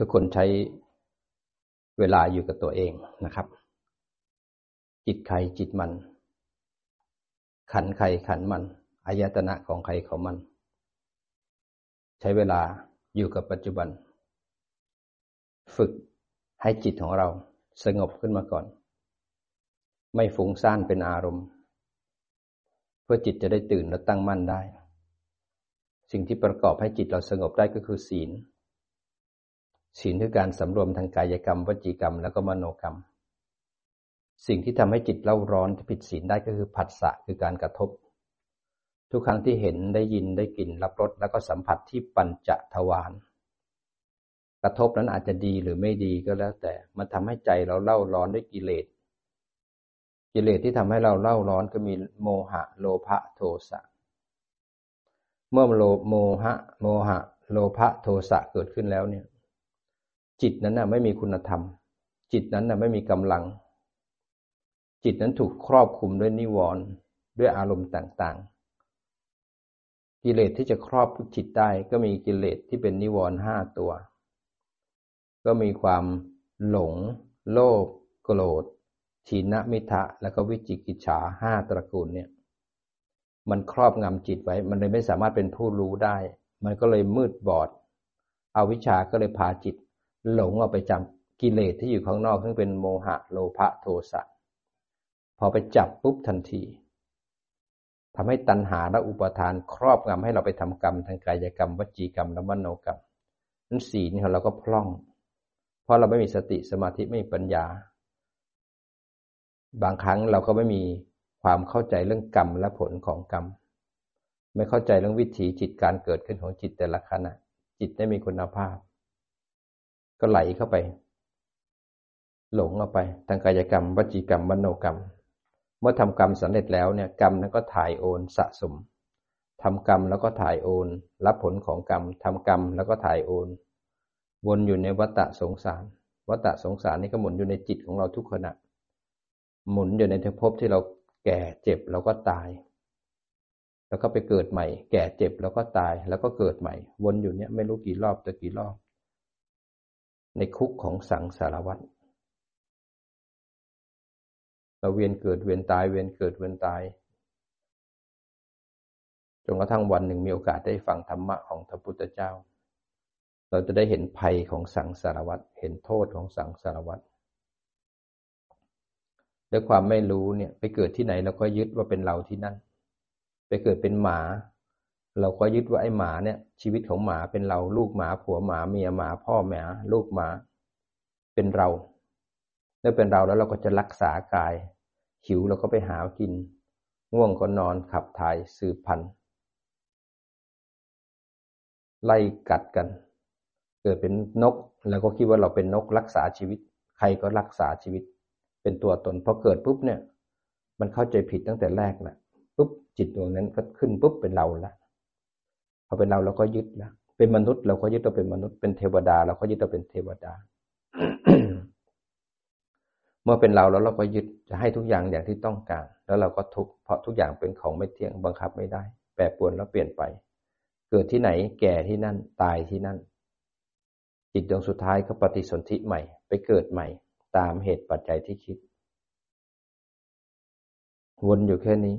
ทุกคนใช้เวลาอยู่กับตัวเองนะครับจิตใครจิตมันขันใครขันมันอายตนะของใครของมันใช้เวลาอยู่กับปัจจุบันฝึกให้จิตของเราสงบขึ้นมาก่อนไม่ฟุ้งซ่านเป็นอารมณ์เพื่อจิตจะได้ตื่นและตั้งมั่นได้สิ่งที่ประกอบให้จิตเราสงบได้ก็คือศีลศีลคือการสำรวมทางกายกรรมวจีกรรมแล้วก็มโนกรรมสิ่งที่ทำให้จิตเล่าร้อนผิดศีลได้ก็คือผัสสะคือการกระทบทุกครั้งที่เห็นได้ยินได้กลิ่นรับรสแล้วก็สัมผัสที่ปัญจทวารกระทบนั้นอาจจะดีหรือไม่ดีก็แล้วแต่มันทำให้ใจเราเล่าร้อนด้วยกิเลสกิเลสที่ทำให้เราเล่าร้อนก็มีโมหะโลภะโทสะเมื่อโมหะโลภะโทสะเกิดขึ้นแล้วเนี่ยจิตนั้นน่ะไม่มีคุณธรรมจิตนั้นน่ะไม่มีกำลังจิตนั้นถูกครอบคลุมด้วยนิวรณ์ด้วยอารมณ์ต่างๆกิเลสที่จะครอบจิตได้ก็มีกิเลสที่เป็นนิวรณ์5ตัวก็มีความหลงโลภโกรธถีนมิทะแล้วก็วิจิกิจฉา5ตระกูลเนี่ยมันครอบงำจิตไว้มันเลยไม่สามารถเป็นผู้รู้ได้มันก็เลยมืดบอดอวิชชาก็เลยพาจิตหลงออกไปจับกิเลสที่อยู่ข้างนอกซึ่งเป็นโมหะโลภะโทสะพอไปจับปุ๊บทันทีทำให้ตัณหาและอุปาทานครอบงำให้เราไปทำกรรมทางกายกรรมวจีกรรมและมโนกรรมนั้นศีลของเราก็พร่องเพราะเราไม่มีสติสมาธิไม่มีปัญญาบางครั้งเราก็ไม่มีความเข้าใจเรื่องกรรมและผลของกรรมไม่เข้าใจเรื่องวิถีจิตการเกิดขึ้นของจิตแต่ละขณะจิตได้มีคุณภาพก็ไหลเข้าไปหลงเข้าไปทางกายกรรมวจีกรรมมโนกรรมเมื่อทำกรรมสำเร็จแล้วเนี่ยกรรมนั้นก็ถ่ายโอนสะสมทำกรรมแล้วก็ถ่ายโอนรับผลของกรรมทำกรรมแล้วก็ถ่ายโอนวนอยู่ในวัฏฏะสงสารวัฏฏะสงสารนี่ก็หมุนอยู่ในจิตของเราทุกขณะหมุนอยู่ในภพที่เราแก่เจ็บแล้วก็ตายแล้วก็ไปเกิดใหม่แก่เจ็บแล้วก็ตายแล้วก็เกิดใหม่วนอยู่เนี่ยไม่รู้กี่รอบต่อกี่รอบในคุกของสังสารวัฏเราเวียนเกิดเวียนตายเวียนเกิดเวียนตายจนกระทั่งวันหนึ่งมีโอกาสได้ฟังธรรมะของพระพุทธเจ้าเราจะได้เห็นภัยของสังสารวัฏเห็นโทษของสังสารวัฏด้วยความไม่รู้เนี่ยไปเกิดที่ไหนเราก็ยึดว่าเป็นเราที่นั่นไปเกิดเป็นหมาเราก็ยึดว่าไอ้หมาเนี่ยชีวิตของหมาเป็นเราลูกหมาผัวหมาเมียหมาพ่อหมาลูกหมาเป็นเราเมื่อเป็นเราแล้วเราก็จะรักษากายหิวเราก็ไปหากินง่วงก็นอนขับถ่ายสืบพันธุ์ไล่กัดกันเกิดเป็นนกแล้วก็คิดว่าเราเป็นนกรักษาชีวิตใครก็รักษาชีวิตเป็นตัวตนพอเกิดปุ๊บเนี่ยมันเข้าใจผิดตั้งแต่แรกแหละปุ๊บจิตดวงนั้นก็ขึ้นปุ๊บเป็นเราละพอเป็นเราก็ยึดละเป็นมนุษย์เราก็ยึดเราเป็นมนุษย์เป็นเทวดาเราก็ยึดเราเป็นเทวดา เมื่อเป็นเราแล้วเราก็ยึดจะให้ทุกอย่างอย่างที่ต้องการแล้วเราก็ทุกข์เพราะทุกอย่างเป็นของไม่เที่ยงบังคับไม่ได้แปรปรวนแล้วเปลี่ยนไปเกิดที่ไหนแก่ที่นั่นตายที่นั่นจิตดวงสุดท้ายก็ปฏิสนธิใหม่ไปเกิดใหม่ตามเหตุปัจจัยที่คิดวนอยู่แค่นี้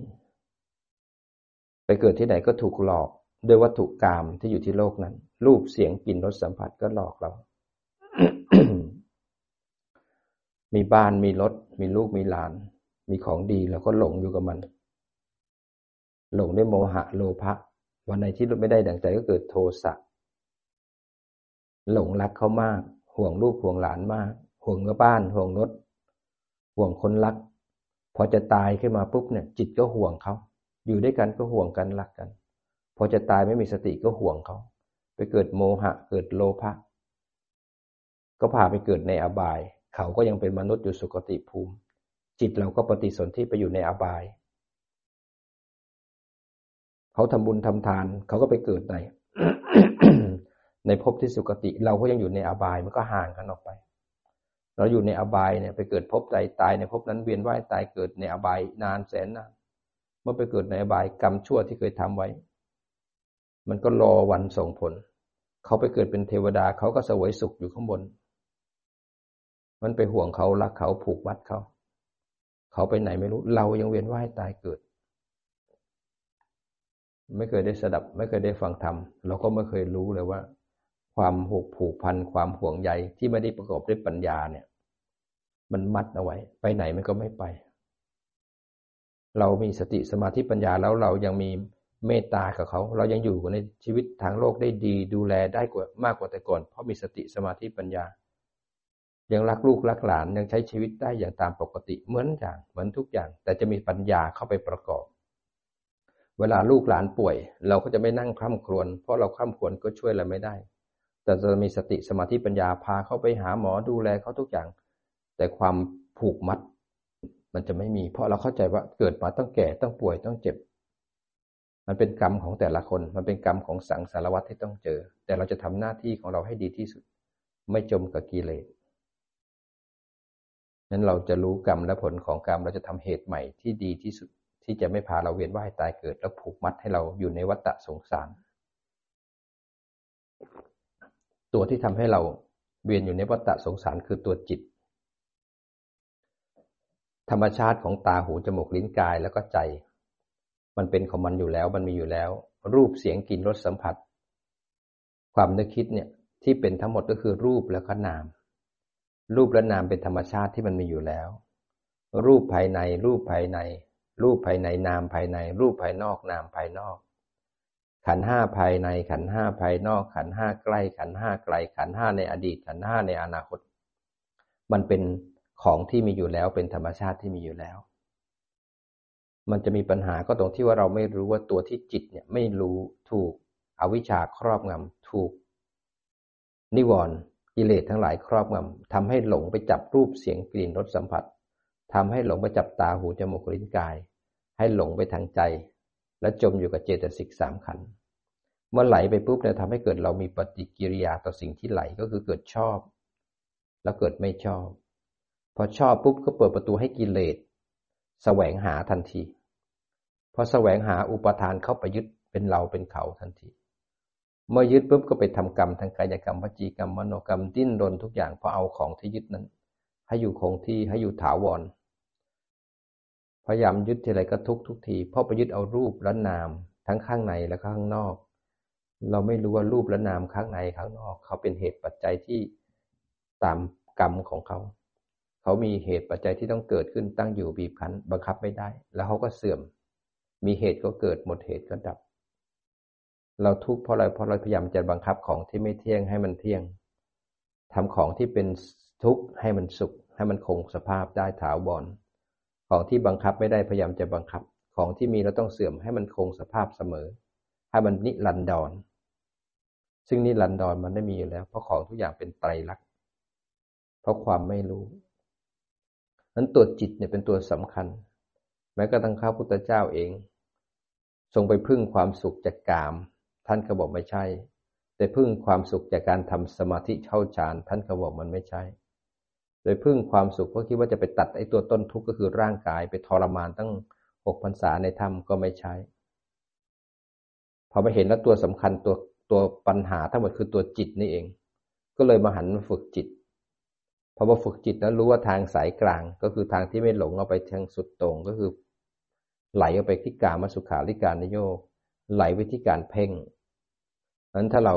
ไปเกิดที่ไหนก็ถูกหลอกด้วยวัตถุกรรมที่อยู่ที่โลกนั้นรูปเสียงกลิ่นรสสัมผัสก็หลอกเรา มีบ้านมีรถมีลูกมีหลานมีของดีเราก็หลงอยู่กับมันหลงด้วยโมหะโลภะวันไหนที่เราไม่ได้ดั่งใจก็เกิดโทสะหลงรักเขามากห่วงลูกห่วงหลานมากห่วงบ้านห่วงรถห่วงคนรักพอจะตายขึ้นมาปุ๊บเนี่ยจิตก็ห่วงเขาอยู่ด้วยกันก็ห่วงกันรักกันพอจะตายไม่มีสติก็ห่วงเขาไปเกิดโมหะเกิดโลภะก็พาไปเกิดในอบายเขาก็ยังเป็นมนุษย์อยู่สุคติภูมิจิตเราก็ปฏิสนธิไปอยู่ในอบายเขาทำบุญทำทานเขาก็ไปเกิดใน ในภพที่สุคติเราก็ยังอยู่ในอบายมันก็ห่างกันออกไปเราอยู่ในอบายเนี่ยไปเกิดภพใดตายในภพนั้นเวียนว่ายตายเกิดในอบายนานแสนนานเมื่อไปเกิดในอบายกรรมชั่วที่เคยทำไว้มันก็รอวันส่งผล เขาไปเกิดเป็นเทวดาเขาก็เสวยสุขอยู่ข้างบนมันไปห่วงเขารักเขาผูกมัดเขาเขาไปไหนไม่รู้เรายังเวียนว่ายตายเกิดไม่เคยได้สดับไม่เคยได้ฟังธรรมเราก็ไม่เคยรู้เลยว่าความผูกพันความห่วงใยที่ไม่ได้ประกอบด้วยปัญญาเนี่ยมันมัดเอาไว้ไปไหนมันก็ไม่ไปเรามีสติสมาธิปัญญาแล้วเรายังมีเมตตากับเขาเรายังอยู่ในชีวิตทางโลกได้ดีดูแลได้กว่ามากกว่าแต่ก่อนเพราะมีสติสมาธิปัญญายังรักลูกรักหลานยังใช้ชีวิตได้อย่างตามปกติเหมือนทุกอย่างแต่จะมีปัญญาเข้าไปประกอบเวลาลูกหลานป่วยเราก็จะไม่นั่งคร่ำครวญเพราะเราคร่ำครวญก็ช่วยอะไรไม่ได้แต่จะมีสติสมาธิปัญญาพาเขาไปหาหมอดูแลเขาทุกอย่างแต่ความผูกมัดมันจะไม่มีเพราะเราเข้าใจว่าเกิดมาต้องแก่ต้องป่วยต้องเจ็บมันเป็นกรรมของแต่ละคนมันเป็นกรรมของสังสารวัฏที่ต้องเจอแต่เราจะทำหน้าที่ของเราให้ดีที่สุดไม่จมกับกิเลสนั้นเราจะรู้กรรมและผลของกรรมเราจะทำเหตุใหม่ที่ดีที่สุดที่จะไม่พาเราเวียนว่ายตายเกิดแล้วผูกมัดให้เราอยู่ในวัฏฏะสงสารตัวที่ทำให้เราเวียนอยู่ในวัฏฏะสงสารคือตัวจิตธรรมชาติของตาหูจมูกลิ้นกายแล้วก็ใจมันเป็นของมันอยู่แล้วมันมีอยู่แล้วรูปเสียงกลิ่นรสสัมผัสความนึกคิดเนี่ยที่เป็นทั้งหมดก็คือรูปและนามรูปและนามเป็นธรรมชาติที่มันมีอยู่แล้วรูปภายในนามภายในรูปภายนอกนามภายนอกขันธ์5ภายในขันธ์5ภายนอกขันธ์5ใกล้ขันธ์5ไกลขันธ์5ในอดีตขันธ์5ในอนาคตมันเป็นของที่มีอยู่แล้วเป็นธรรมชาติที่มีอยู่แล้วมันจะมีปัญหาก็ตรงที่ว่าเราไม่รู้ว่าตัวที่จิตเนี่ยไม่รู้ถูกอวิชชาครอบงำถูกนิวรณ์กิเลสทั้งหลายครอบงำทำให้หลงไปจับรูปเสียงกลิ่นรสสัมผัสทำให้หลงไปจับตาหูจมูกลิ้นกายให้หลงไปทางใจและจมอยู่กับเจตสิก3ขันธ์เมื่อไหลไปปุ๊บเนี่ยทำให้เกิดเรามีปฏิกิริยาต่อสิ่งที่ไหลก็คือเกิดชอบแล้วเกิดไม่ชอบพอชอบปุ๊บก็เปิดประตูให้กิเลสแสวงหาทันทีพอแสวงหาอุปทานเข้าไปยึดเป็นเราเป็นเขาทันทีเมื่อยึดปุ๊บก็ไปทำกรรมทางกายกรรมวจีกรรมมโนกรรมดิ้นรนทุกอย่างเพื่อเอาของที่ยึดนั้นให้อยู่คงที่ให้อยู่ถาวรพยายามยึดทีไรก็ทุกข์ทุกทีเพราะไปยึดเอารูปและนามทั้งข้างในและข้างนอกเราไม่รู้ว่ารูปและนามข้างในข้างนอกเขาเป็นเหตุปัจจัยที่ตามกรรมของเขามีเหตุปัจจัยที่ต้องเกิดขึ้นตั้งอยู่บีบคั้นบังคับไม่ได้แล้วเขาก็เสื่อมมีเหตุก็เกิดหมดเหตุก็ดับเราทุกข์เพราะเราพยายามจะบังคับของที่ไม่เที่ยงให้มันเที่ยงทำของที่เป็นทุกข์ให้มันสุขให้มันคงสภาพได้ถาวรของที่บังคับไม่ได้พยายามจะบังคับของที่มีเราต้องเสื่อมให้มันคงสภาพเสมอให้มันนิรันดรซึ่งนิรันดรมันได้มีอยู่แล้วเพราะของทุกอย่างเป็นไตรลักษณ์เพราะความไม่รู้นั้นตัวจิตเนี่ยเป็นตัวสำคัญแม้กระทั่งข้าพุทธเจ้าเองทรงไปพึ่งความสุขจากกามท่านก็บอกไม่ใช่แต่พึ่งความสุขจากการทำสมาธิเข้าฌานท่านก็บอกมันไม่ใช่โดยพึ่งความสุขเพราะคิดว่าจะไปตัดไอ้ตัวต้นทุกข์ก็คือร่างกายไปทรมานตั้ง6พรรษาในถ้ำก็ไม่ใช่พอมาเห็นแล้วตัวสำคัญตัวปัญหาทั้งหมดคือตัวจิตนี่เองก็เลยมาหันมาฝึกจิตพอมาฝึกจิตแล้วรู้ว่าทางสายกลางก็คือทางที่ไม่หลงเอาไปทางสุดตรงก็คือไหลเอาไปที่กามสุขาริการนิโยคไหลไปที่การเพ่งนั้นถ้าเรา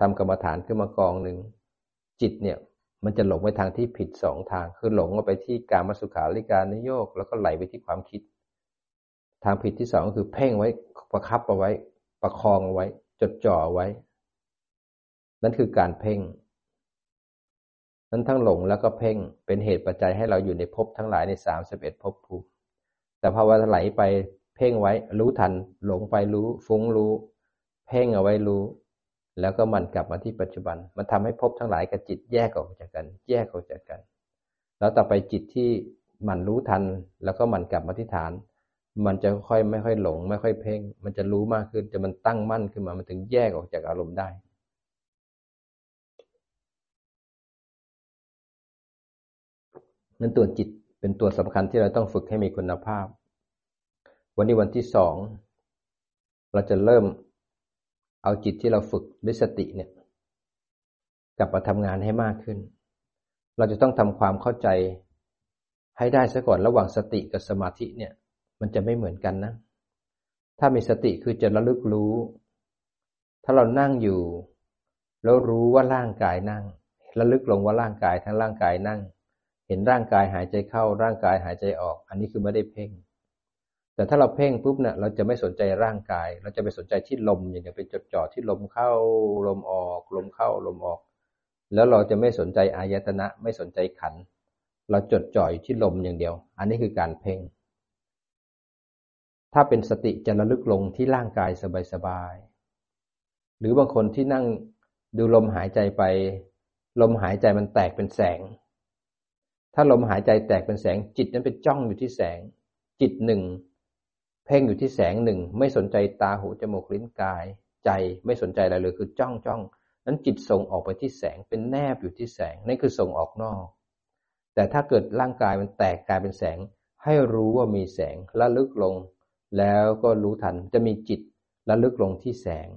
ทำกรรมฐานขึ้นมากองหนึ่งจิตเนี่ยมันจะหลงไปทางที่ผิด2ทางคือหลงเอาไปที่กามสุขาริการนิโยคแล้วก็ไหลไปที่ความคิดทางผิดที่2ก็คือเพ่งไว้ประคับเอาไว้ประคองเอาไว้จดจ่อเอาไว้นั่นคือการเพ่งนั้นทั้งหลงแล้วก็เพ่งเป็นเหตุปัจจัยให้เราอยู่ในภพทั้งหลายใน31ภพภูมิแต่พอว่าไหลไปเพ่งไว้รู้ทันหลงไปรู้ฟุ้งรู้เพ่งเอาไว้รู้แล้วก็มันกลับมาที่ปัจจุบันมันทำให้ภพทั้งหลายกับจิตแยกออกจากกันแล้วต่อไปจิตที่มันรู้ทันแล้วก็มันกลับมาที่ฐานมันจะค่อยไม่ค่อยหลงไม่ค่อยเพ่งมันจะรู้มากขึ้นจะมันตั้งมั่นขึ้นมามันถึงแยกออกจากอารมณ์ได้นั่นตัวจิตเป็นตัวสำคัญที่เราต้องฝึกให้มีคุณภาพวันนี้วันที่2เราจะเริ่มเอาจิตที่เราฝึกด้วยสติเนี่ย กลับมาทำงานให้มากขึ้นเราจะต้องทำความเข้าใจให้ได้ซะก่อนระหว่างสติกับสมาธิเนี่ยมันจะไม่เหมือนกันนะถ้ามีสติคือจะระลึกรู้ถ้าเรานั่งอยู่แล้วรู้ว่าร่างกายนั่งระลึกลงว่าร่างกายทั้งร่างกายนั่งเห็นร่างกายหายใจเข้าร่างกายหายใจออกอันนี้คือไม่ได้เพ่งแต่ถ้าเราเพ่งปุ๊บเนี่ยเราจะไม่สนใจร่างกายเราจะไปสนใจที่ลมอย่างเงี้ยไปจดจ่อที่ลมเข้าลมออกลมเข้าลมออกแล้วเราจะไม่สนใจอายตนะไม่สนใจขันธ์เราจดจ่ออยู่ที่ลมอย่างเดียวอันนี้คือการเพ่งถ้าเป็นสติจะระลึกลงที่ร่างกายสบายๆหรือบางคนที่นั่งดูลมหายใจไปลมหายใจมันแตกเป็นแสงถ้าลมหายใจแตกเป็นแสงจิตนั้นไปจ้องอยู่ที่แสงจิตหนึ่งเพ่งอยู่ที่แสงหนึ่งไม่สนใจตาหูจมูกลิ้นกายใจไม่สนใจอะไรเลยคือจ้องนั้นจิตส่งออกไปที่แสงเป็นแนบอยู่ที่แสงนั่นคือส่งออกนอกแต่ถ้าเกิดร่างกายมันแตกกลายเป็นแสงให้รู้ว่ามีแสงระลึกลงแล้วก็รู้ทันจะมีจิตระลึกลงที่แสง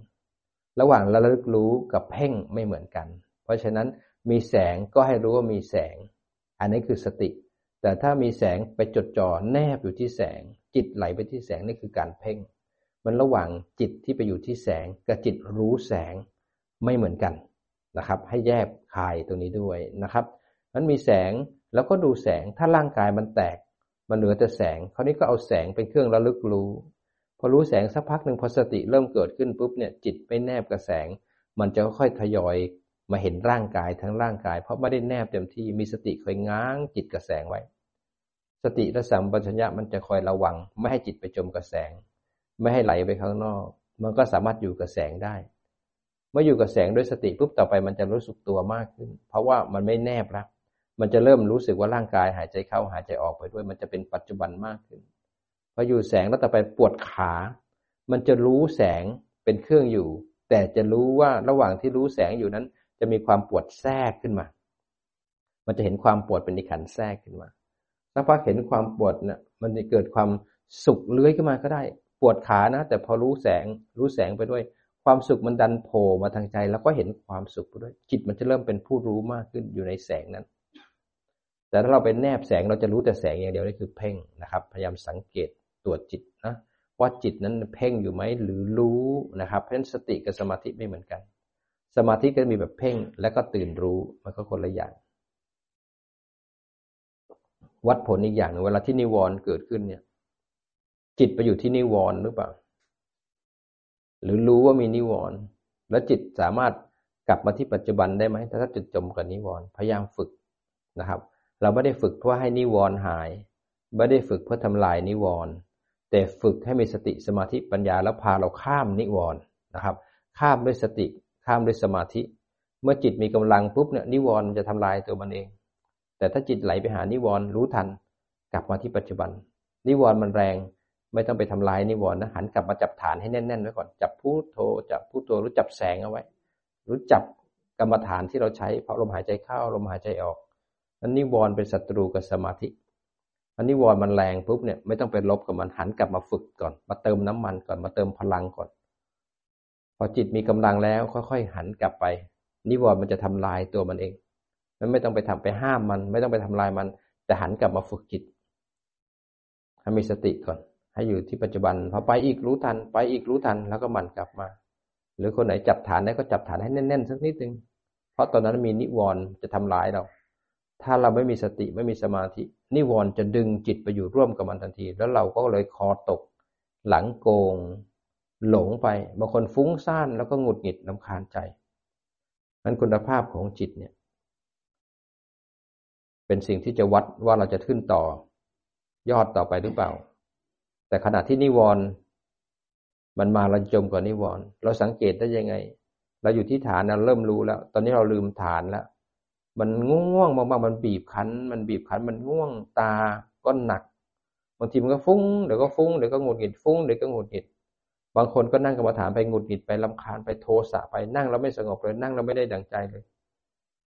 ระหว่างระลึกรู้กับเพ่งไม่เหมือนกันเพราะฉะนั้นมีแสงก็ให้รู้ว่ามีแสงอันนี้คือสติแต่ถ้ามีแสงไปจดจ่อแนบอยู่ที่แสงจิตไหลไปที่แสงนี่คือการเพ่งมันระหว่างจิตที่ไปอยู่ที่แสงกับจิตรู้แสงไม่เหมือนกันนะครับให้แยกคายตรงนี้ด้วยนะครับนั้นมีแสงแล้วก็ดูแสงถ้าร่างกายมันแตกมันเหลือแต่แสงคราวนี้ก็เอาแสงเป็นเครื่องระลึกรู้พอรู้แสงสักพักหนึ่งพอสติเริ่มเกิดขึ้นปุ๊บเนี่ยจิตไม่แนบกับแสงมันจะค่อยทยอยมาเห็นร่างกายทั้งร่างกายเพราะไม่ได้แนบเต็มที่มีสติคอยง้างจิตกับแสงไว้สติและสัมปชัญญะมันจะคอยระวังไม่ให้จิตไปจมกับแสงไม่ให้ไหลไปข้างนอกมันก็สามารถอยู่กับแสงได้เมื่ออยู่กับแสงด้วยสติปุ๊บต่อไปมันจะรู้สึกตัวมากขึ้นเพราะว่ามันไม่แนบละมันจะเริ่มรู้สึกว่าร่างกายหายใจเข้าหายใจออกไปด้วยมันจะเป็นปัจจุบันมากขึ้นพออยู่แสงแล้วต่อไปปวดขามันจะรู้แสงเป็นเครื่องอยู่แต่จะรู้ว่าระหว่างที่รู้แสงอยู่นั้นจะมีความปวดแทรกขึ้นมามันจะเห็นความปวดเป็นอิขันแทรกขึ้นมาสักพักเห็นความปวดเนี่ยมันจะเกิดความสุขเลื้อยขึ้นมาก็ได้ปวดขานะแต่พอรู้แสงไปด้วยความสุขมันดันโผล่มาทางใจแล้วก็เห็นความสุขไปด้วยจิตมันจะเริ่มเป็นผู้รู้มากขึ้นอยู่ในแสงนั้นแต่ถ้าเราไปแนบแสงเราจะรู้แต่แสงอย่างเดียวนี่คือเพ่งนะครับพยายามสังเกตตัวจิตนะว่าจิตนั้นเพ่งอยู่ไหมหรือรู้นะครับเพราะฉะนั้นสติกับสมาธิไม่เหมือนกันสมาธิก็มีแบบเพ่งและก็ตื่นรู้มันก็คนละอย่างวัดผลอีกอย่างนึงเวลาที่นิวรณ์เกิดขึ้นเนี่ยจิตไปอยู่ที่นิวรณ์หรือเปล่าหรือรู้ว่ามีนิวรณ์แล้วจิตสามารถกลับมาที่ปัจจุบันได้ไหมถ้าจิตจมกับนิวรณ์พยายามฝึกนะครับเราไม่ได้ฝึกเพื่อให้นิวรณ์หายไม่ได้ฝึกเพื่อทำลายนิวรณ์แต่ฝึกให้มีสติสมาธิปัญญาแล้วพาเราข้ามนิวรณ์นะครับข้ามด้วยสติข้ามด้วยสมาธิเมื่อจิตมีกำลังปุ๊บเนี่ยนิวรณ์มันจะทำลายตัวมันเองแต่ถ้าจิตไหลไปหานิวรณ์รู้ทันกลับมาที่ปัจจุบันนิวรณ์มันแรงไม่ต้องไปทำลายนิวรณ์นะหันกลับมาจับฐานให้แน่นๆไว้ก่อนจับพุทโธจับพุทโธรู้จับแสงเอาไว้รู้จับกรรมฐานที่เราใช้เพราะลมหายใจเข้าลมหายใจออกนั้นนิวรณ์เป็นศัตรูกับสมาธิอันนิวรณ์มันแรงปุ๊บเนี่ยไม่ต้องไปลบกับมันหันกลับมาฝึกก่อนมาเติมน้ำมันก่อนมาเติมพลังก่อนพอจิตมีกำลังแล้วค่อยๆหันกลับไปนิวรณ์มันจะทำลายตัวมันเองมันไม่ต้องไปทำไปห้ามมันไม่ต้องไปทำลายมันแต่หันกลับมาฝึกจิตให้มีสติก่อนให้อยู่ที่ปัจจุบันพอไปอีกรู้ทันไปอีกรู้ทันแล้วก็มันกลับมาหรือคนไหนจับฐานได้ก็จับฐานให้แน่นๆสักนิดนึงเพราะตอนนั้นมีนิวรณ์จะทำลายเราถ้าเราไม่มีสติไม่มีสมาธินิวรณ์จะดึงจิตไปอยู่ร่วมกับมันทันทีแล้วเราก็เลยคอตกหลังโกงหลงไปบางคนฟุ้งซ่านแล้วก็หงุดหงิดรำคาญใจนั้นคุณภาพของจิตเนี่ยเป็นสิ่งที่จะวัดว่าเราจะขึ้นต่อยอดต่อไปหรือเปล่าแต่ขณะที่นิวรณ์มันมาเราจมกับนิวรณ์เราสังเกตได้ยังไงเราอยู่ที่ฐานเราเริ่มรู้แล้วตอนนี้เราลืมฐานแล้วมันง่วงๆมากๆมันบีบคั้นมันง่วงตาก็หนักบางทีมันก็ฟุ้งเดี๋ยวก็ฟุ้งเดี๋ยวก็หงุดหงิดฟุ้งเดี๋ยวก็หงุดหงิดบางคนก็นั่งกรรมฐานไปหงุดหงิดไปรำคาญไปโทสะไปนั่งแล้วไม่สงบเลยนั่งแล้วไม่ได้ดั่งใจเลย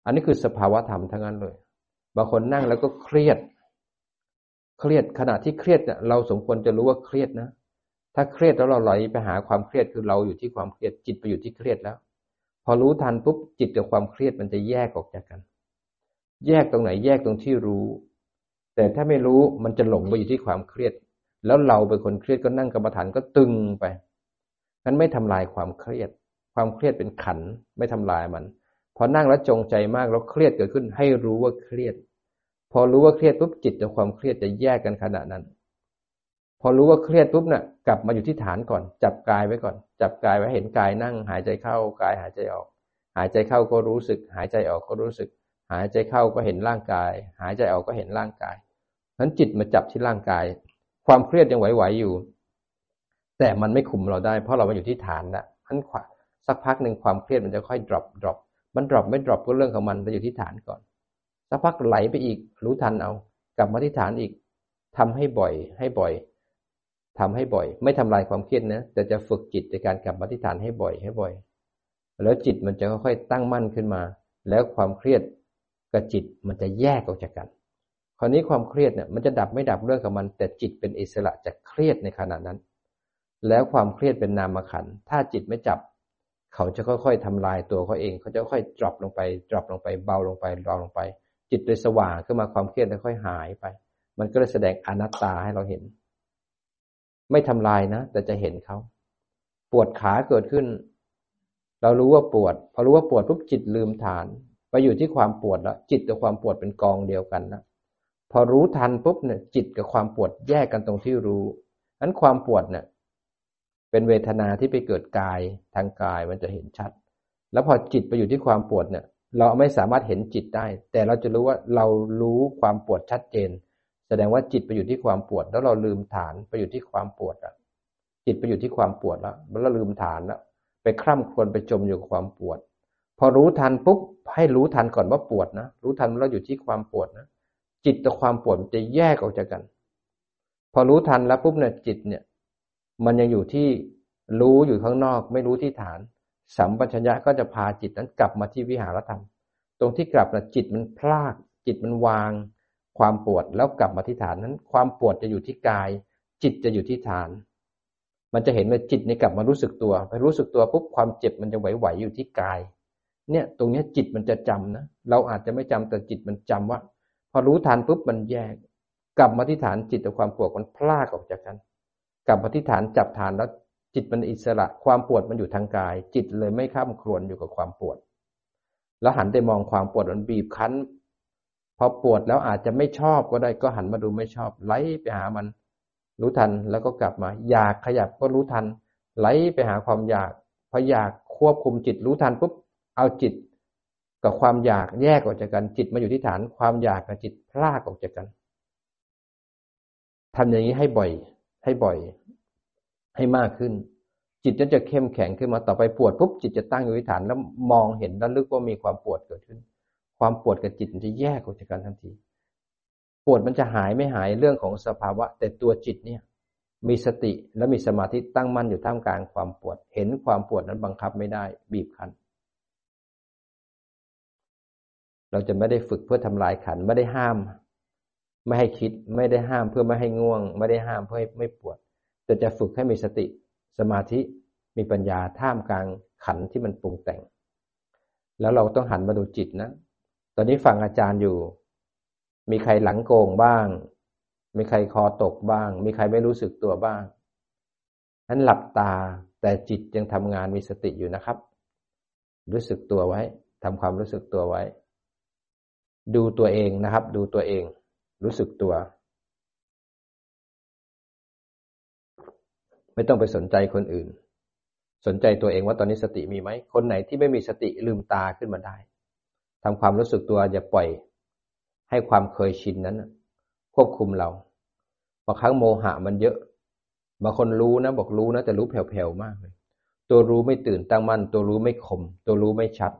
อันนี้คือสภาวะธรรมทั้งนั้นเลยบางคนนั่งแล้วก็เครียดขณะที่เครียดเนี่ยเราสมควรจะรู้ว่าเครียดนะถ้าเครียดแล้วเราไหลไปหาความเครียดคือเราอยู่ที่ความเครียดจิตไปอยู่ที่เครียดแล้วพ พอรู้ทันปุ๊บจิตกับความเครียดมันจะแยกออกจากกันแยกตรงไหนแยกตรงที่รู้แต่ถ้าไม่รู้มันจะหลงไปอยู่ที่ความเครียดแล้วเราเป็นคนเครียดก็นั่งกรรมฐานก็ตึงไปงั้นไม่ทำลายความเครียดความเครียดเป็นขันธ์ไม่ทำลายมันพอนั่งแล้วจงใจมากแล้วเครียดเกิดขึ้นให้รู้ว่าเครียดพอรู้ว่าเครียดปุ๊บจิตกับความเครียดจะแยกกันขณะนั้นพอรู้ว่าเครียดปุ๊บน่ะกลับมาอยู่ที่ฐานก่อนจับกายไว้ก่อนจับกายไว้เห็นกายนั่งหายใจเข้ากายหายใจออกหายใจเข้าก็รู้สึกหายใจออกก็รู้สึกหายใจเข้าก็เห็นร่างกายหายใจออกก็เห็นร่างกายนั้นจิตมาจับที่ร่างกายความเครียดยังไหวๆอยู่แต่มันไม่คุมเราได้เพราะเรามาอยู่ที่ฐานแล้วนั้นสักพักนึงความเครียดมันจะค่อยดรอปมันดรอปไม่ดรอปก็เรื่องของมันไปอยู่ที่ฐานก่อนสักพักไหลไปอีกรู้ทันเอากลับมาที่ฐานอีกทำให้บ่อยไม่ทำลายความเครียดนะแต่จะฝึกจิตในการกลับมาที่ฐานให้บ่อยแล้วจิตมันจะค่อยๆตั้งมั่นขึ้นมาแล้วความเครียดกับจิตมันจะแยกออกจากกันคราวนี้ความเครียดเนี่ยมันจะดับไม่ดับเรื่องของมันแต่จิตเป็นอิสระจากเครียดในขณะนั้นแล้วความเครียดเป็นนามขันธ์ถ้าจิตไม่จับเขาจะค่อยๆทำลายตัวเขาเองเขาจะค่อยๆดรอปลงไปเบาลงไปจิตเลยสว่างขึ้นมาความเครียดค่อยๆหายไปมันก็เลยแสดงอนัตตาให้เราเห็นไม่ทำลายนะแต่จะเห็นเขาปวดขาเกิดขึ้นเรารู้ว่าปวดพอรู้ว่าปวดปุ๊บจิตลืมฐานไปอยู่ที่ความปวดแล้วจิตกับความปวดเป็นกองเดียวกันนะพอรู้ทันปุ๊บเนี่ยจิตกับความปวดแยกกันตรงที่รู้นั้นความปวดเนี่ยเป็นเวทนาที่ไปเกิดกายทางกายมันจะเห็นชัดแล้วพอจิตไปอยู่ที่ความปวดเนี่ยเราไม่สามารถเห็นจิตได้แต่เราจะรู้ว่าเรารู้ความปวดชัดเจนแสดงว่าจิตไปอยู่ที่ความปวดแล้วเราลืมฐานไปอยู่ที่ความปวดอ่ะจิตไปอยู่ที่ความปวดแล้วเราลืมฐานแล้วไปคร่ำครวญไปจมอยู่กับความปวดพอรู้ทันปุ๊บให้รู้ทันก่อนว่าปวดนะรู้ทันเราอยู่ที่ความปวดนะจิตกับความปวดมันจะแยกออกจากกันพอรู้ทันแล้วปุ๊บเนี่ยจิตเนี่ยมันยังอยู่ที่รู้อยู่ข้างนอกไม่รู้ที่ฐานสัมปชัญญะก็จะพาจิตนั้นกลับมาที่วิหารธรรมตรงที่กลับน่ะจิตมันพลากจิตมันวางความปวดแล้วกลับมาที่ฐานนั้นความปวดจะอยู่ที่กายจิตจะอยู่ที่ฐานมันจะเห็นว่าจิตนี่กลับมารู้สึกตัวพอรู้สึกตัวปุ๊บความเจ็บมันจะไหวๆอยู่ที่กายเนี่ยตรงนี้จิตมันจะจำนะเราอาจจะไม่จำแต่จิตมันจำว่าพอรู้ฐานปุ๊บมันแยกกลับมาที่ฐานจิตกับความปวดมันพลากออกจากกันกลับมาที่ฐานจับฐานแล้วจิตมันอิสระความปวดมันอยู่ทางกายจิตเลยไม่ข้ามครวนอยู่กับความปวดแล้วหันไปมองความปวดมันบีบคั้นพอปวดแล้วอาจจะไม่ชอบก็ได้ก็หันมาดูไม่ชอบไหลไปหามันรู้ทันแล้วก็กลับมาอยากขยับก็รู้ทันไหลไปหาความอยากพออยากควบคุมจิตรู้ทันปุ๊บเอาจิตกับความอยากแยกออกจากกันจิตมาอยู่ที่ฐานความอยากกับจิตพลากออกจากกันทำอย่างนี้ให้บ่อยให้มากขึ้นจิตนั้นจะเข้มแข็งขึ้นมาต่อไปปวดปุ๊บจิตจะตั้งอยู่ที่ฐานแล้วมองเห็นแล้วลึกว่ามีความปวดเกิดขึ้นความปวดกับจิตมันจะแยกออกจากกันทันทีปวดมันจะหายไม่หายเรื่องของสภาวะแต่ตัวจิตเนี่ยมีสติและมีสมาธิตั้งมั่นอยู่ท่ามกลางความปวดเห็นความปวดนั้นบังคับไม่ได้บีบคั้นเราจะไม่ได้ฝึกเพื่อทำลายขันธ์ไม่ได้ห้ามไม่ให้คิดไม่ได้ห้ามเพื่อไม่ให้ง่วงไม่ได้ห้ามเพื่อไม่ปวดแต่จะฝึกให้มีสติสมาธิมีปัญญาท่ามกลางขันธ์ที่มันปรุงแต่งแล้วเราต้องหันมาดูจิตนะตอนนี้ฟังอาจารย์อยู่มีใครหลังโกงบ้างมีใครคอตกบ้างมีใครไม่รู้สึกตัวบ้างนั้นหลับตาแต่จิตยังทำงานมีสติอยู่นะครับรู้สึกตัวไว้ทำความรู้สึกตัวไว้ดูตัวเองนะครับดูตัวเองรู้สึกตัวไม่ต้องไปสนใจคนอื่นสนใจตัวเองว่าตอนนี้สติมีไหมคนไหนที่ไม่มีสติลืมตาขึ้นมาได้ทำความรู้สึกตัวอย่าปล่อยให้ความเคยชินนั้นควบคุมเราบางครั้งโมหะมันเยอะบางคนรู้นะบอกรู้นะแต่รู้แผ่วๆมากเลยตัวรู้ไม่ตื่นตั้งมั่นตัวรู้ไม่คมตัวรู้ไม่ชัด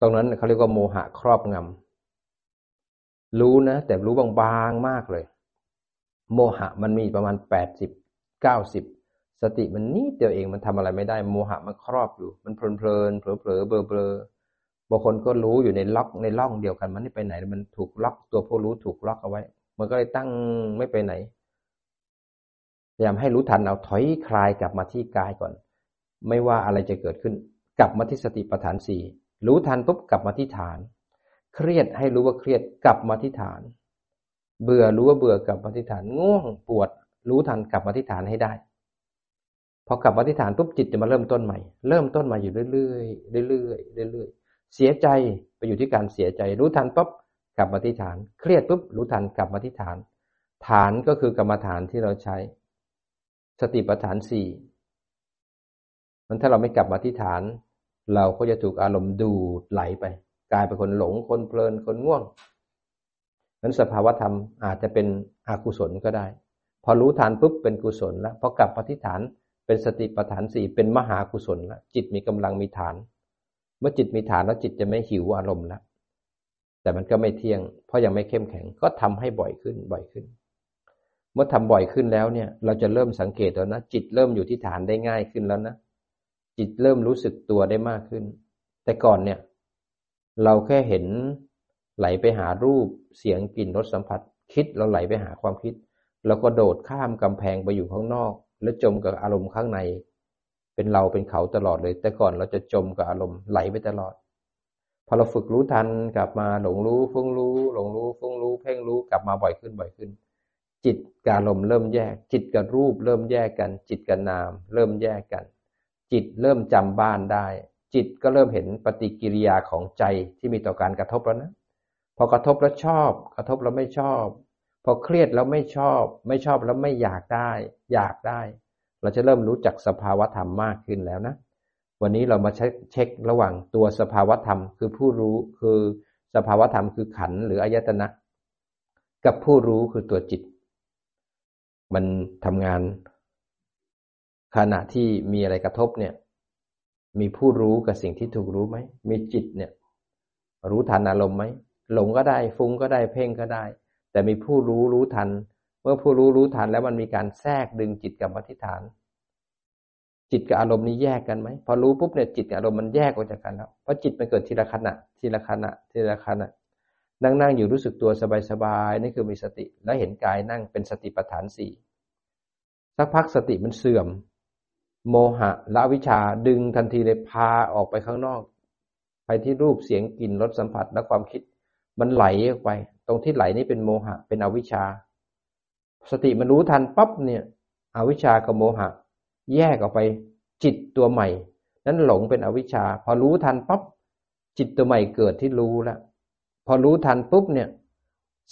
ตรงนั้นเขาเรียกว่าโมหะครอบงำรู้นะแต่รู้บางๆมากเลยโมหะมันมีประมาณ80-90สติมันนิดเดียวเองมันทำอะไรไม่ได้โมหะมันครอบอยู่มันเพลินๆเผลอๆเบลอๆบางคนก็รู้อยู่ในล็อกในร่องเดียวกันมันไม่ไปไหนมันถูกล็อกตัวผู้รู้ถูกล็อกเอาไว้มันก็เลยตั้งไม่ไปไหนพยายามให้รู้ทันเอาถอยคลายกลับมาที่กายก่อนไม่ว่าอะไรจะเกิดขึ้น กลับมาที่สติปัฏฐานสี่รู้ทันปุ๊บกลับมาที่ฐานเครียดให้รู้ว่าเครียดกลับมาที่ฐานเบื่อรู้ว่าเบื่อกลับมาที่ฐานง่วงปวดรู้ทันกลับมาที่ฐานให้ได้พอกลับมาที่ฐานปุ๊บจิตจะมาเริ่มต้นใหม่เริ่มต้นมาอยู่เรื่อยๆเรื่อยๆเรื่อยๆเสียใจไปอยู่ที่การเสียใจรู้ทันปุ๊บกลับมาที่ฐานเครียดปุ๊บรู้ทันกลับมาที่ฐานฐานก็คือกรรมฐานที่เราใช้สติปัฏฐานสี่มันถ้าเราไม่กลับมาที่ฐานเราก็จะถูกอารมณ์ดูดไหลไปกลายเป็นคนหลงคนเพลินคนง่วงนั้นสภาวธรรมอาจจะเป็นอกุศลก็ได้พอรู้ฐานปุ๊บเป็นกุศลแล้วพอกลับมาที่ฐานเป็นสติปัฏฐานสี่เป็นมหากุศลแล้วจิตมีกำลังมีฐานเมื่อจิตมีฐานแล้วจิตจะไม่หิวอารมณ์แล้วแต่มันก็ไม่เที่ยงเพราะยังไม่เข้มแข็งก็ทำให้บ่อยขึ้นบ่อยขึ้นเมื่อทำบ่อยขึ้นแล้วเนี่ยเราจะเริ่มสังเกตแล้วนะจิตเริ่มอยู่ที่ฐานได้ง่ายขึ้นแล้วนะจิตเริ่มรู้สึกตัวได้มากขึ้นแต่ก่อนเนี่ยเราแค่เห็นไหลไปหารูปเสียงกลิ่นรสสัมผัสคิดเราไหลไปหาความคิดเราก็โดดข้ามกำแพงไปอยู่ข้างนอกแล้วจมกับอารมณ์ข้างในเป็นเราเป็นเขาตลอดเลยแต่ก่อนเราจะจมกับอารมณ์ไหลไปตลอดพอเราฝึกรู้ทันกลับมาหลงรู้ฟุ้งรู้หลงรู้ฟุ้งรู้เพ่งรู้กลับมาบ่อยขึ้นบ่อยขึ้นจิตกับอารมณ์เริ่มแยกจิตกับรูปเริ่มแยกกันจิตกับนามเริ่มแยกกันจิตเริ่มจำบ้านได้จิตก็เริ่มเห็นปฏิกิริยาของใจที่มีต่อการกระทบแล้วนะพอกระทบแล้วชอบกระทบแล้วไม่ชอบพอเครียดแล้วไม่ชอบไม่ชอบแล้วไม่อยากได้อยากได้เราจะเริ่มรู้จักสภาวธรรมมากขึ้นแล้วนะวันนี้เรามาเช็คระหว่างตัวสภาวธรรมคือผู้รู้คือสภาวธรรมคือขันธ์หรืออายตนะกับผู้รู้คือตัวจิตมันทำงานขณะที่มีอะไรกระทบเนี่ยมีผู้รู้กับสิ่งที่ถูกรู้ไหมมีจิตเนี่ยรู้ทันอารมณ์ไหมหลงก็ได้ฟุ้งก็ได้เพ่งก็ได้แต่มีผู้รู้รู้ทันเมื่อผู้รู้รู้ทันแล้วมันมีการแทรกดึงจิตกลับมาที่ฐานจิตกับอารมณ์นี้แยกกันไหมพอรู้ปุ๊บเนี่ยจิตกับอารมณ์มันแยกออกจากกันแล้วเพราะจิตมันเกิดทีละขณะทีละขณะทีละขณะนั่งอยู่รู้สึกตัวสบายๆนี่คือมีสติและเห็นกายนั่งเป็นสติปัฏฐานสี่สักพักสติมันเสื่อมโมหะและอวิชชาดึงทันทีเลยพาออกไปข้างนอกไปที่รูปเสียงกลิ่นรสสัมผัสและความคิดมันไหลออกไปตรงที่ไหลนี่เป็นโมหะเป็นอวิชชาสติมันรู้ทันปั๊บเนี่ยอวิชชากับโมหะแยกออกไปจิตตัวใหม่นั้นหลงเป็นอวิชชาพอรู้ทันปั๊บจิตตัวใหม่เกิดที่รู้แล้วพอรู้ทันปุ๊บเนี่ย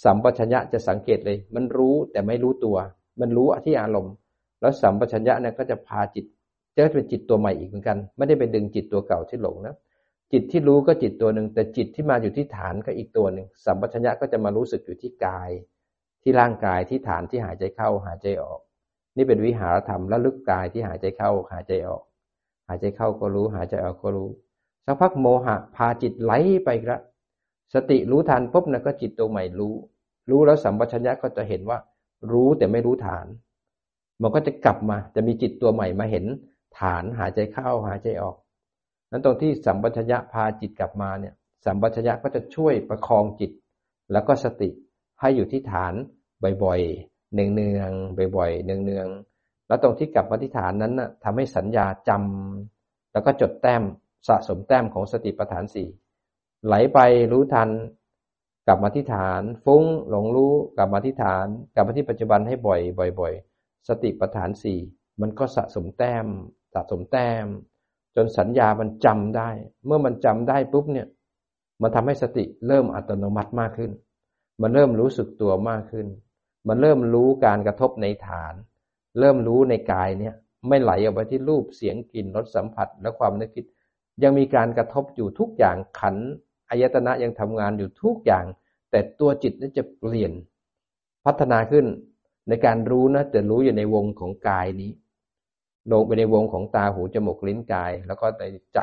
สัมปชัญญะจะสังเกตเลยมันรู้แต่ไม่รู้ตัวมันรู้ที่อารมณ์แล้วสัมปชัญญะเนี่ยก็จะพาจิตจะเป็นจิตตัวใหม่อีกเหมือนกันไม่ได้ไปดึงจิตตัวเก่าที่หลงนะจิตที่รู้ก็จิตตัวหนึ่งแต่จิตที่มาอยู่ที่ฐานก็อีกตัวหนึ่งสัมปชัญญะก็จะมารู้สึกอยู่ที่กายที่ร่างกายที่ฐานที่หายใจเข้าหายใจออกนี่เป็นวิหารธรรมระลึกกายที่หายใจเข้าหายใจออกหายใจเข้าก็รู้หายใจออกก็รู้สักพักโมหะพาจิตไหลไปอีกละสติรู้ฐานปุ๊บนะก็จิตตัวใหม่รู้แล้วสัมปชัญญะก็จะเห็นว่ารู้แต่ไม่รู้ฐานมันก็จะกลับมาจะมีจิตตัวใหม่มาเห็นฐานหายใจเข้าหายใจออกนั้นตรงที่สัมปชัญญะพาจิตกลับมาเนี่ยสัมปชัญญะก็จะช่วยประคองจิตแล้วก็สติให้อยู่ที่ฐานบ่อยๆเนืองๆบ่อยๆเนืองๆแล้วตรงที่กลับมาที่ฐานนั้นน่ะทำให้สัญญาจำแล้วก็จดแต้มสะสมแต้มของสติปัฏฐานสี่ไหลไปรู้ทันกลับมาที่ฐานฟุ้งหลงรู้กลับมาที่ฐานกลับมาที่ปัจจุบันให้บ่อยๆสติปัฏฐานสี่มันก็สะสมแต้มสะสมแต้มจนสัญญามันจำได้เมื่อมันจำได้ปุ๊บเนี่ยมันทำให้สติเริ่มอัตโนมัติมากขึ้นมันเริ่มรู้สึกตัวมากขึ้นมันเริ่มรู้การกระทบในฐานเริ่มรู้ในกายเนี่ยไม่ไหลออกไปที่รูปเสียงกลิ่นรสสัมผัสและความนึกคิดยังมีการกระทบอยู่ทุกอย่างขันธ์อายตนะยังทำงานอยู่ทุกอย่างแต่ตัวจิตนี่จะเปลี่ยนพัฒนาขึ้นในการรู้นะแต่รู้อยู่ในวงของกายนี้ลงไปในวงของตาหูจมูกลิ้นกายแล้วก็ใจ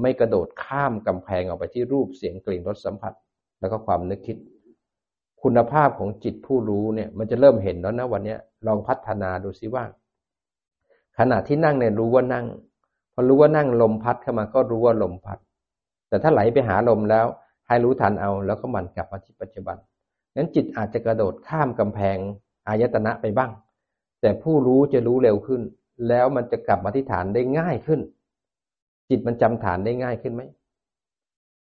ไม่กระโดดข้ามกำแพงออกไปที่รูปเสียงกลิ่นรสสัมผัสแล้วก็ความนึกคิดคุณภาพของจิตผู้รู้เนี่ยมันจะเริ่มเห็นแล้วนะวันนี้ลองพัฒนาดูซิว่าขณะที่นั่งเนี่ยรู้ว่านั่งพอรู้ว่านั่งลมพัดเข้ามาก็รู้ว่าลมพัดแต่ถ้าไหลไปหาลมแล้วให้รู้ทันเอาแล้วก็มันกลับมาที่ปัจจุบันงั้นจิตอาจจะกระโดดข้ามกำแพงอายตนะไปบ้างแต่ผู้รู้จะรู้เร็วขึ้นแล้วมันจะกลับมาที่ฐานได้ง่ายขึ้น จิตมันจำฐานได้ง่ายขึ้นไหม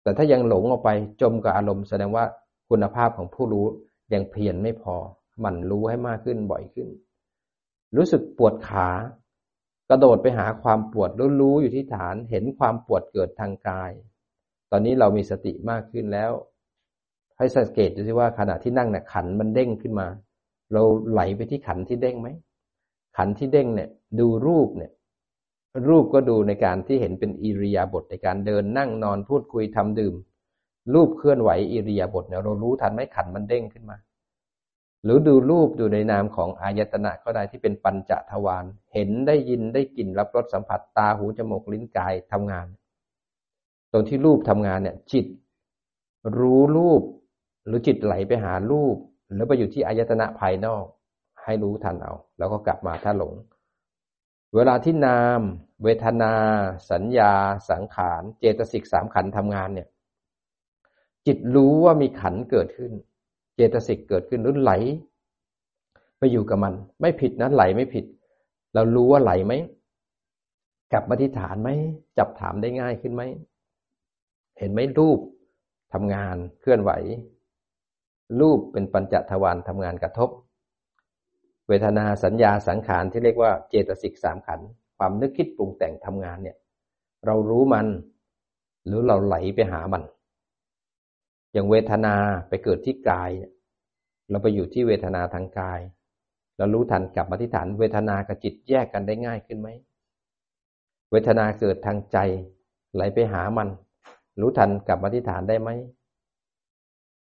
แต่ถ้ายังหลงออกไปจมกับอารมณ์แสดงว่าคุณภาพของผู้รู้ยังเพียรไม่พอหมั่นรู้ให้มากขึ้นบ่อยขึ้นรู้สึกปวดขากระโดดไปหาความปวดรู้อยู่ที่ฐานเห็นความปวดเกิดทางกายตอนนี้เรามีสติมากขึ้นแล้วให้สังเกตดูสิว่าขณะที่นั่งเนี่ยขันมันเด้งขึ้นมาเราไหลไปที่ขันที่เด้งไหมขันที่เด้งเนี่ยดูรูปเนี่ยรูปก็ดูในการที่เห็นเป็นอิริยาบถในการเดินนั่งนอนพูดคุยทำดื่มรูปเคลื่อนไหวอิริยาบถเนี่ยเรารู้ทันไหมขันมันเด้งขึ้นมาหรือดูรูปดูในนามของอายตนะก็ได้ที่เป็นปัญจทวารเห็นได้ยินได้กลิ่นรับรสสัมผัสตาหูจมูกลิ้นกายทำงานตรงที่รูปทำงานเนี่ยจิตรู้รูปหรือจิตไหลไปหารูปแล้วไปอยู่ที่อายตนะภายนอกให้รู้ทันเอาแล้วก็กลับมาถ้าหลงเวลาที่นามเวทนาสัญญาสังขารเจตสิกสามขันธ์ทำงานเนี่ยจิตรู้ว่ามีขันธ์เกิดขึ้นเจตสิกเกิดขึ้นหรือไหลไปอยู่กับมันไม่ผิดนะไหลไม่ผิดเรารู้ว่าไหลไหมกลับมาที่ฐานไหมจับถามได้ง่ายขึ้นไหมเห็นไหมรูปทำงานเคลื่อนไหวรูปเป็นปัญจทวารทำงานกระทบเวทนาสัญญาสังขารที่เรียกว่าเจตสิกสามขันธ์ความนึกคิดปรุงแต่งทำงานเนี่ยเรารู้มันหรือเราไหลไปหามันอย่างเวทนาไปเกิดที่กายเราไปอยู่ที่เวทนาทางกายเรารู้ทันกลับมาที่ฐานเวทนากับจิตแยกกันได้ง่ายขึ้นไหมเวทนาเกิดทางใจไหลไปหามันรู้ทันกลับมาที่ฐานได้ไหม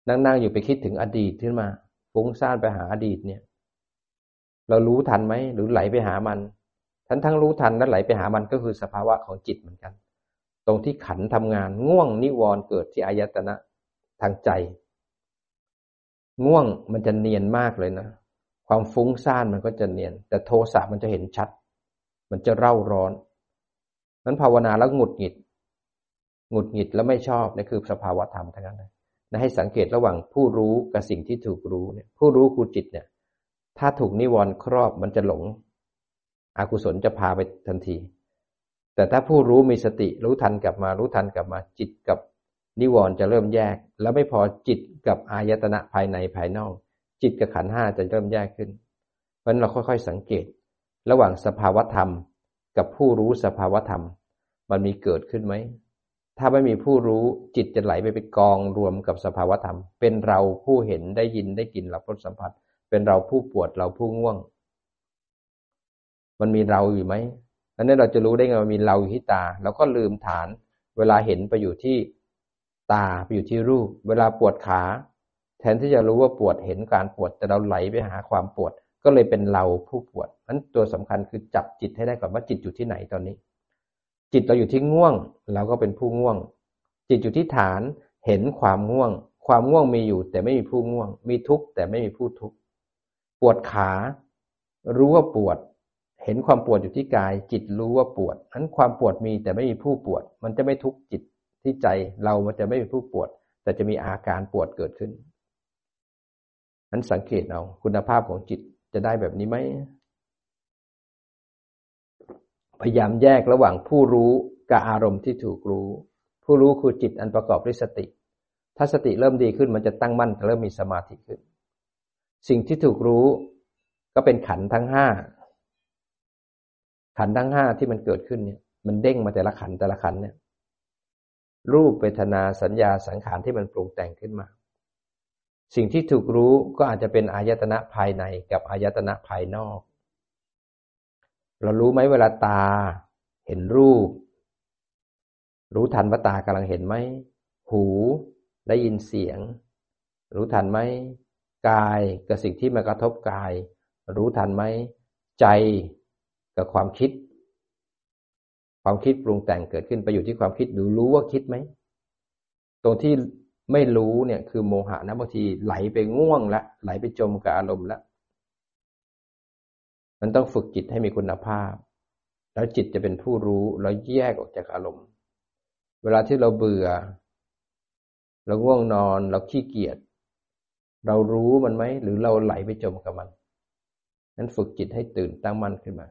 นั่งๆอยู่ไปคิดถึงอดีตขึ้นมาฟุ้งซ่านไปหาอดีตเนี่ยเรารู้ทันไหมหรือไหลไปหามันทั้งรู้ทันและไหลไปหามันก็คือสภาวะของจิตเหมือนกันตรงที่ขันธ์ทำงานง่วงนิวรณ์เกิดที่อายตนะทางใจง่วงมันจะเนียนมากเลยนะความฟุ้งซ่านมันก็จะเนียนแต่โทสะมันจะเห็นชัดมันจะเร่าร้อนนั้นภาวนาแล้วหงุดหงิดหงุดหงิดแล้วไม่ชอบนี่คือสภาวะธรรมทั้งนั้นเลยนะให้สังเกตระหว่างผู้รู้กับสิ่งที่ถูกรู้เนี่ยผู้รู้คือจิตเนี่ยถ้าถูกนิวรณ์ครอบมันจะหลงอกุศลจะพาไปทันทีแต่ถ้าผู้รู้มีสติรู้ทันกลับมาจิตกับนิวรณ์จะเริ่มแยกแล้วไม่พอจิตกับอายตนะภายในภายนอกจิตกับขันธ์ห้าจะเริ่มแยกขึ้นเพราะฉะนั้นเราค่อยๆสังเกตระหว่างสภาวธรรมกับผู้รู้สภาวธรรมมันมีเกิดขึ้นไหมถ้าไม่มีผู้รู้จิตจะไหลไปกองรวมกับสภาวธรรมเป็นเราผู้เห็นได้ยินได้กลิ่นรับรสสัมผัสเป็นเราผู้ปวดเราผู้ง่วงมันมีเราอยู่ไหมอันนี้เราจะรู้ได้ไงว่ามีเราอยู่ที่ตาเราก็ลืมฐานเวลาเห็นไปอยู่ที่ตาไปอยู่ที่รูปเวลาปวดขาแทนที่จะรู้ว่าปวดเห็นการปวดแต่เราไหลไปหาความปวดก็เลยเป็นเราผู้ปวดนั้นตัวสำคัญคือจับจิตให้ได้ก่อนว่าจิตอยู่ที่ไหนตอนนี้จิตเราอยู่ที่ง่วงเราก็เป็นผู้ง่วงจิตอยู่ที่ฐานเห็นความง่วงความง่วงมีอยู่แต่ไม่มีผู้ง่วงมีทุกข์แต่ไม่มีผู้ทุกข์ปวดขารู้ว่าปวดเห็นความปวดอยู่ที่กายจิตรู้ว่าปวดนั้นความปวดมีแต่ไม่มีผู้ปวดมันจะไม่ทุกข์จิตที่ใจเรามันจะไม่มีผู้ปวดแต่จะมีอาการปวดเกิดขึ้นนั้นสังเกตเอาคุณภาพของจิตจะได้แบบนี้ไหมพยายามแยกระหว่างผู้รู้กับอารมณ์ที่ถูกรู้ผู้รู้คือจิตอันประกอบด้วยสติถ้าสติเริ่มดีขึ้นมันจะตั้งมั่นเริ่มมีสมาธิขึ้นสิ่งที่ถูกรู้ก็เป็นขันธ์ทั้งห้าขันธ์ทั้งห้าที่มันเกิดขึ้นเนี่ยมันเด้งมาแต่ละขันธ์เนี่ยรูปเวทนาสัญญาสังขารที่มันปรุงแต่งขึ้นมาสิ่งที่ถูกรู้ก็อาจจะเป็นอายตนะภายในกับอายตนะภายนอกเรารู้ไหมเวลาตาเห็นรูปรู้ทันว่าตากำลังเห็นไหมหูได้ยินเสียงรู้ทันไหมกายกับสิ่งที่มากระทบกายรู้ทันไหมใจกับความคิดปรุงแต่งเกิดขึ้นไปอยู่ที่ความคิดดูรู้ว่าคิดไหมตรงที่ไม่รู้เนี่ยคือโมหะนะบางทีไหลไปง่วงละไหลไปจมกับอารมณ์ละมันต้องฝึกจิตให้มีคุณภาพแล้วจิตจะเป็นผู้รู้แล้วแยกออกจากอารมณ์เวลาที่เราเบื่อเราง่วงนอนเราขี้เกียจเรารู้มันไหมหรือเราไหลไปจมกับมันนั้นฝึกจิตให้ตื่นตั้งมั่นขึ้นมา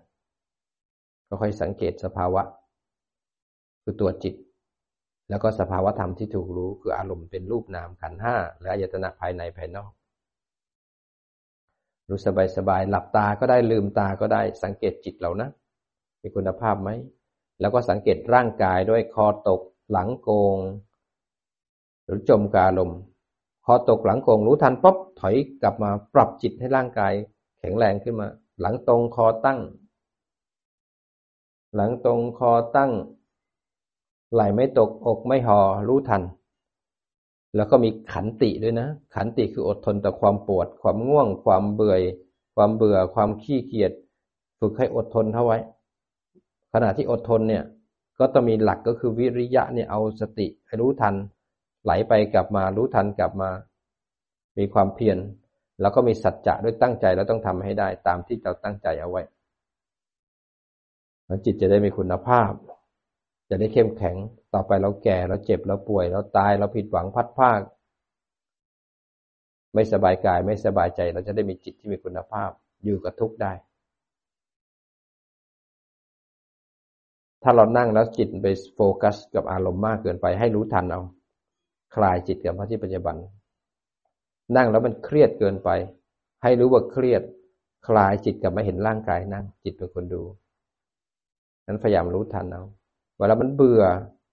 ค่อยๆสังเกตสภาวะ คือตัวจิตแล้วก็สภาวธรรมที่ถูกรู้คืออารมณ์เป็นรูปนามขันธ์ห้าและอายตนะภายในภายนอกรู้สบายๆหลับตาก็ได้ลืมตาก็ได้สังเกตจิตเรานะมีคุณภาพไหมแล้วก็สังเกตร่างกายด้วยคอตกหลังโกงหรือจมกับอารมณ์คอตกหลังโกงรู้ทันปุ๊บถอยกลับมาปรับจิตให้ร่างกายแข็งแรงขึ้นมาหลังตรงคอตั้งหลังตรงคอตั้งไหลไม่ตกอกไม่ห่อรู้ทันแล้วก็มีขันติด้วยนะขันติคืออดทนต่อความปวดความง่วงความเบื่อความขี้เกียจฝึกให้อดทนเท่าไว้ขณะที่อดทนเนี่ยก็ต้องมีหลักก็คือวิริยะเนี่ยเอาสติรู้ทันไหลไปกลับมารู้ทันกลับมามีความเพียรแล้วก็มีสัจจะด้วยตั้งใจแล้วต้องทำให้ได้ตามที่เราตั้งใจเอาไว้แล้วจิตจะได้มีคุณภาพจะได้เข้มแข็งต่อไปเราแก่เราเจ็บเราป่วยเราตายเราผิดหวังพัดภาคไม่สบายกายไม่สบายใจเราจะได้มีจิตที่มีคุณภาพอยู่กับทุกข์ได้ถ้าเรานั่งแล้วจิตไปโฟกัสกับอารมณ์มากเกินไปให้รู้ทันเอาคลายจิตกับมาที่ปัจจุบันนั่งแล้วมันเครียดเกินไปให้รู้ว่าเครียดคลายจิตกับมาเห็นร่างกายนั่งจิตเป็นคนดูนั้นพยายามรู้ทันเอาเวลามันเบื่อ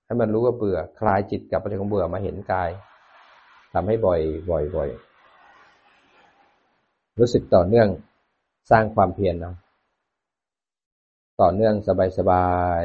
ให้มันรู้ว่าเบื่อคลายจิตกลับไปจากเบื่อมาเห็นกายทำให้บ่อยรู้สึกต่อเนื่องสร้างความเพียรนะต่อเนื่องสบาย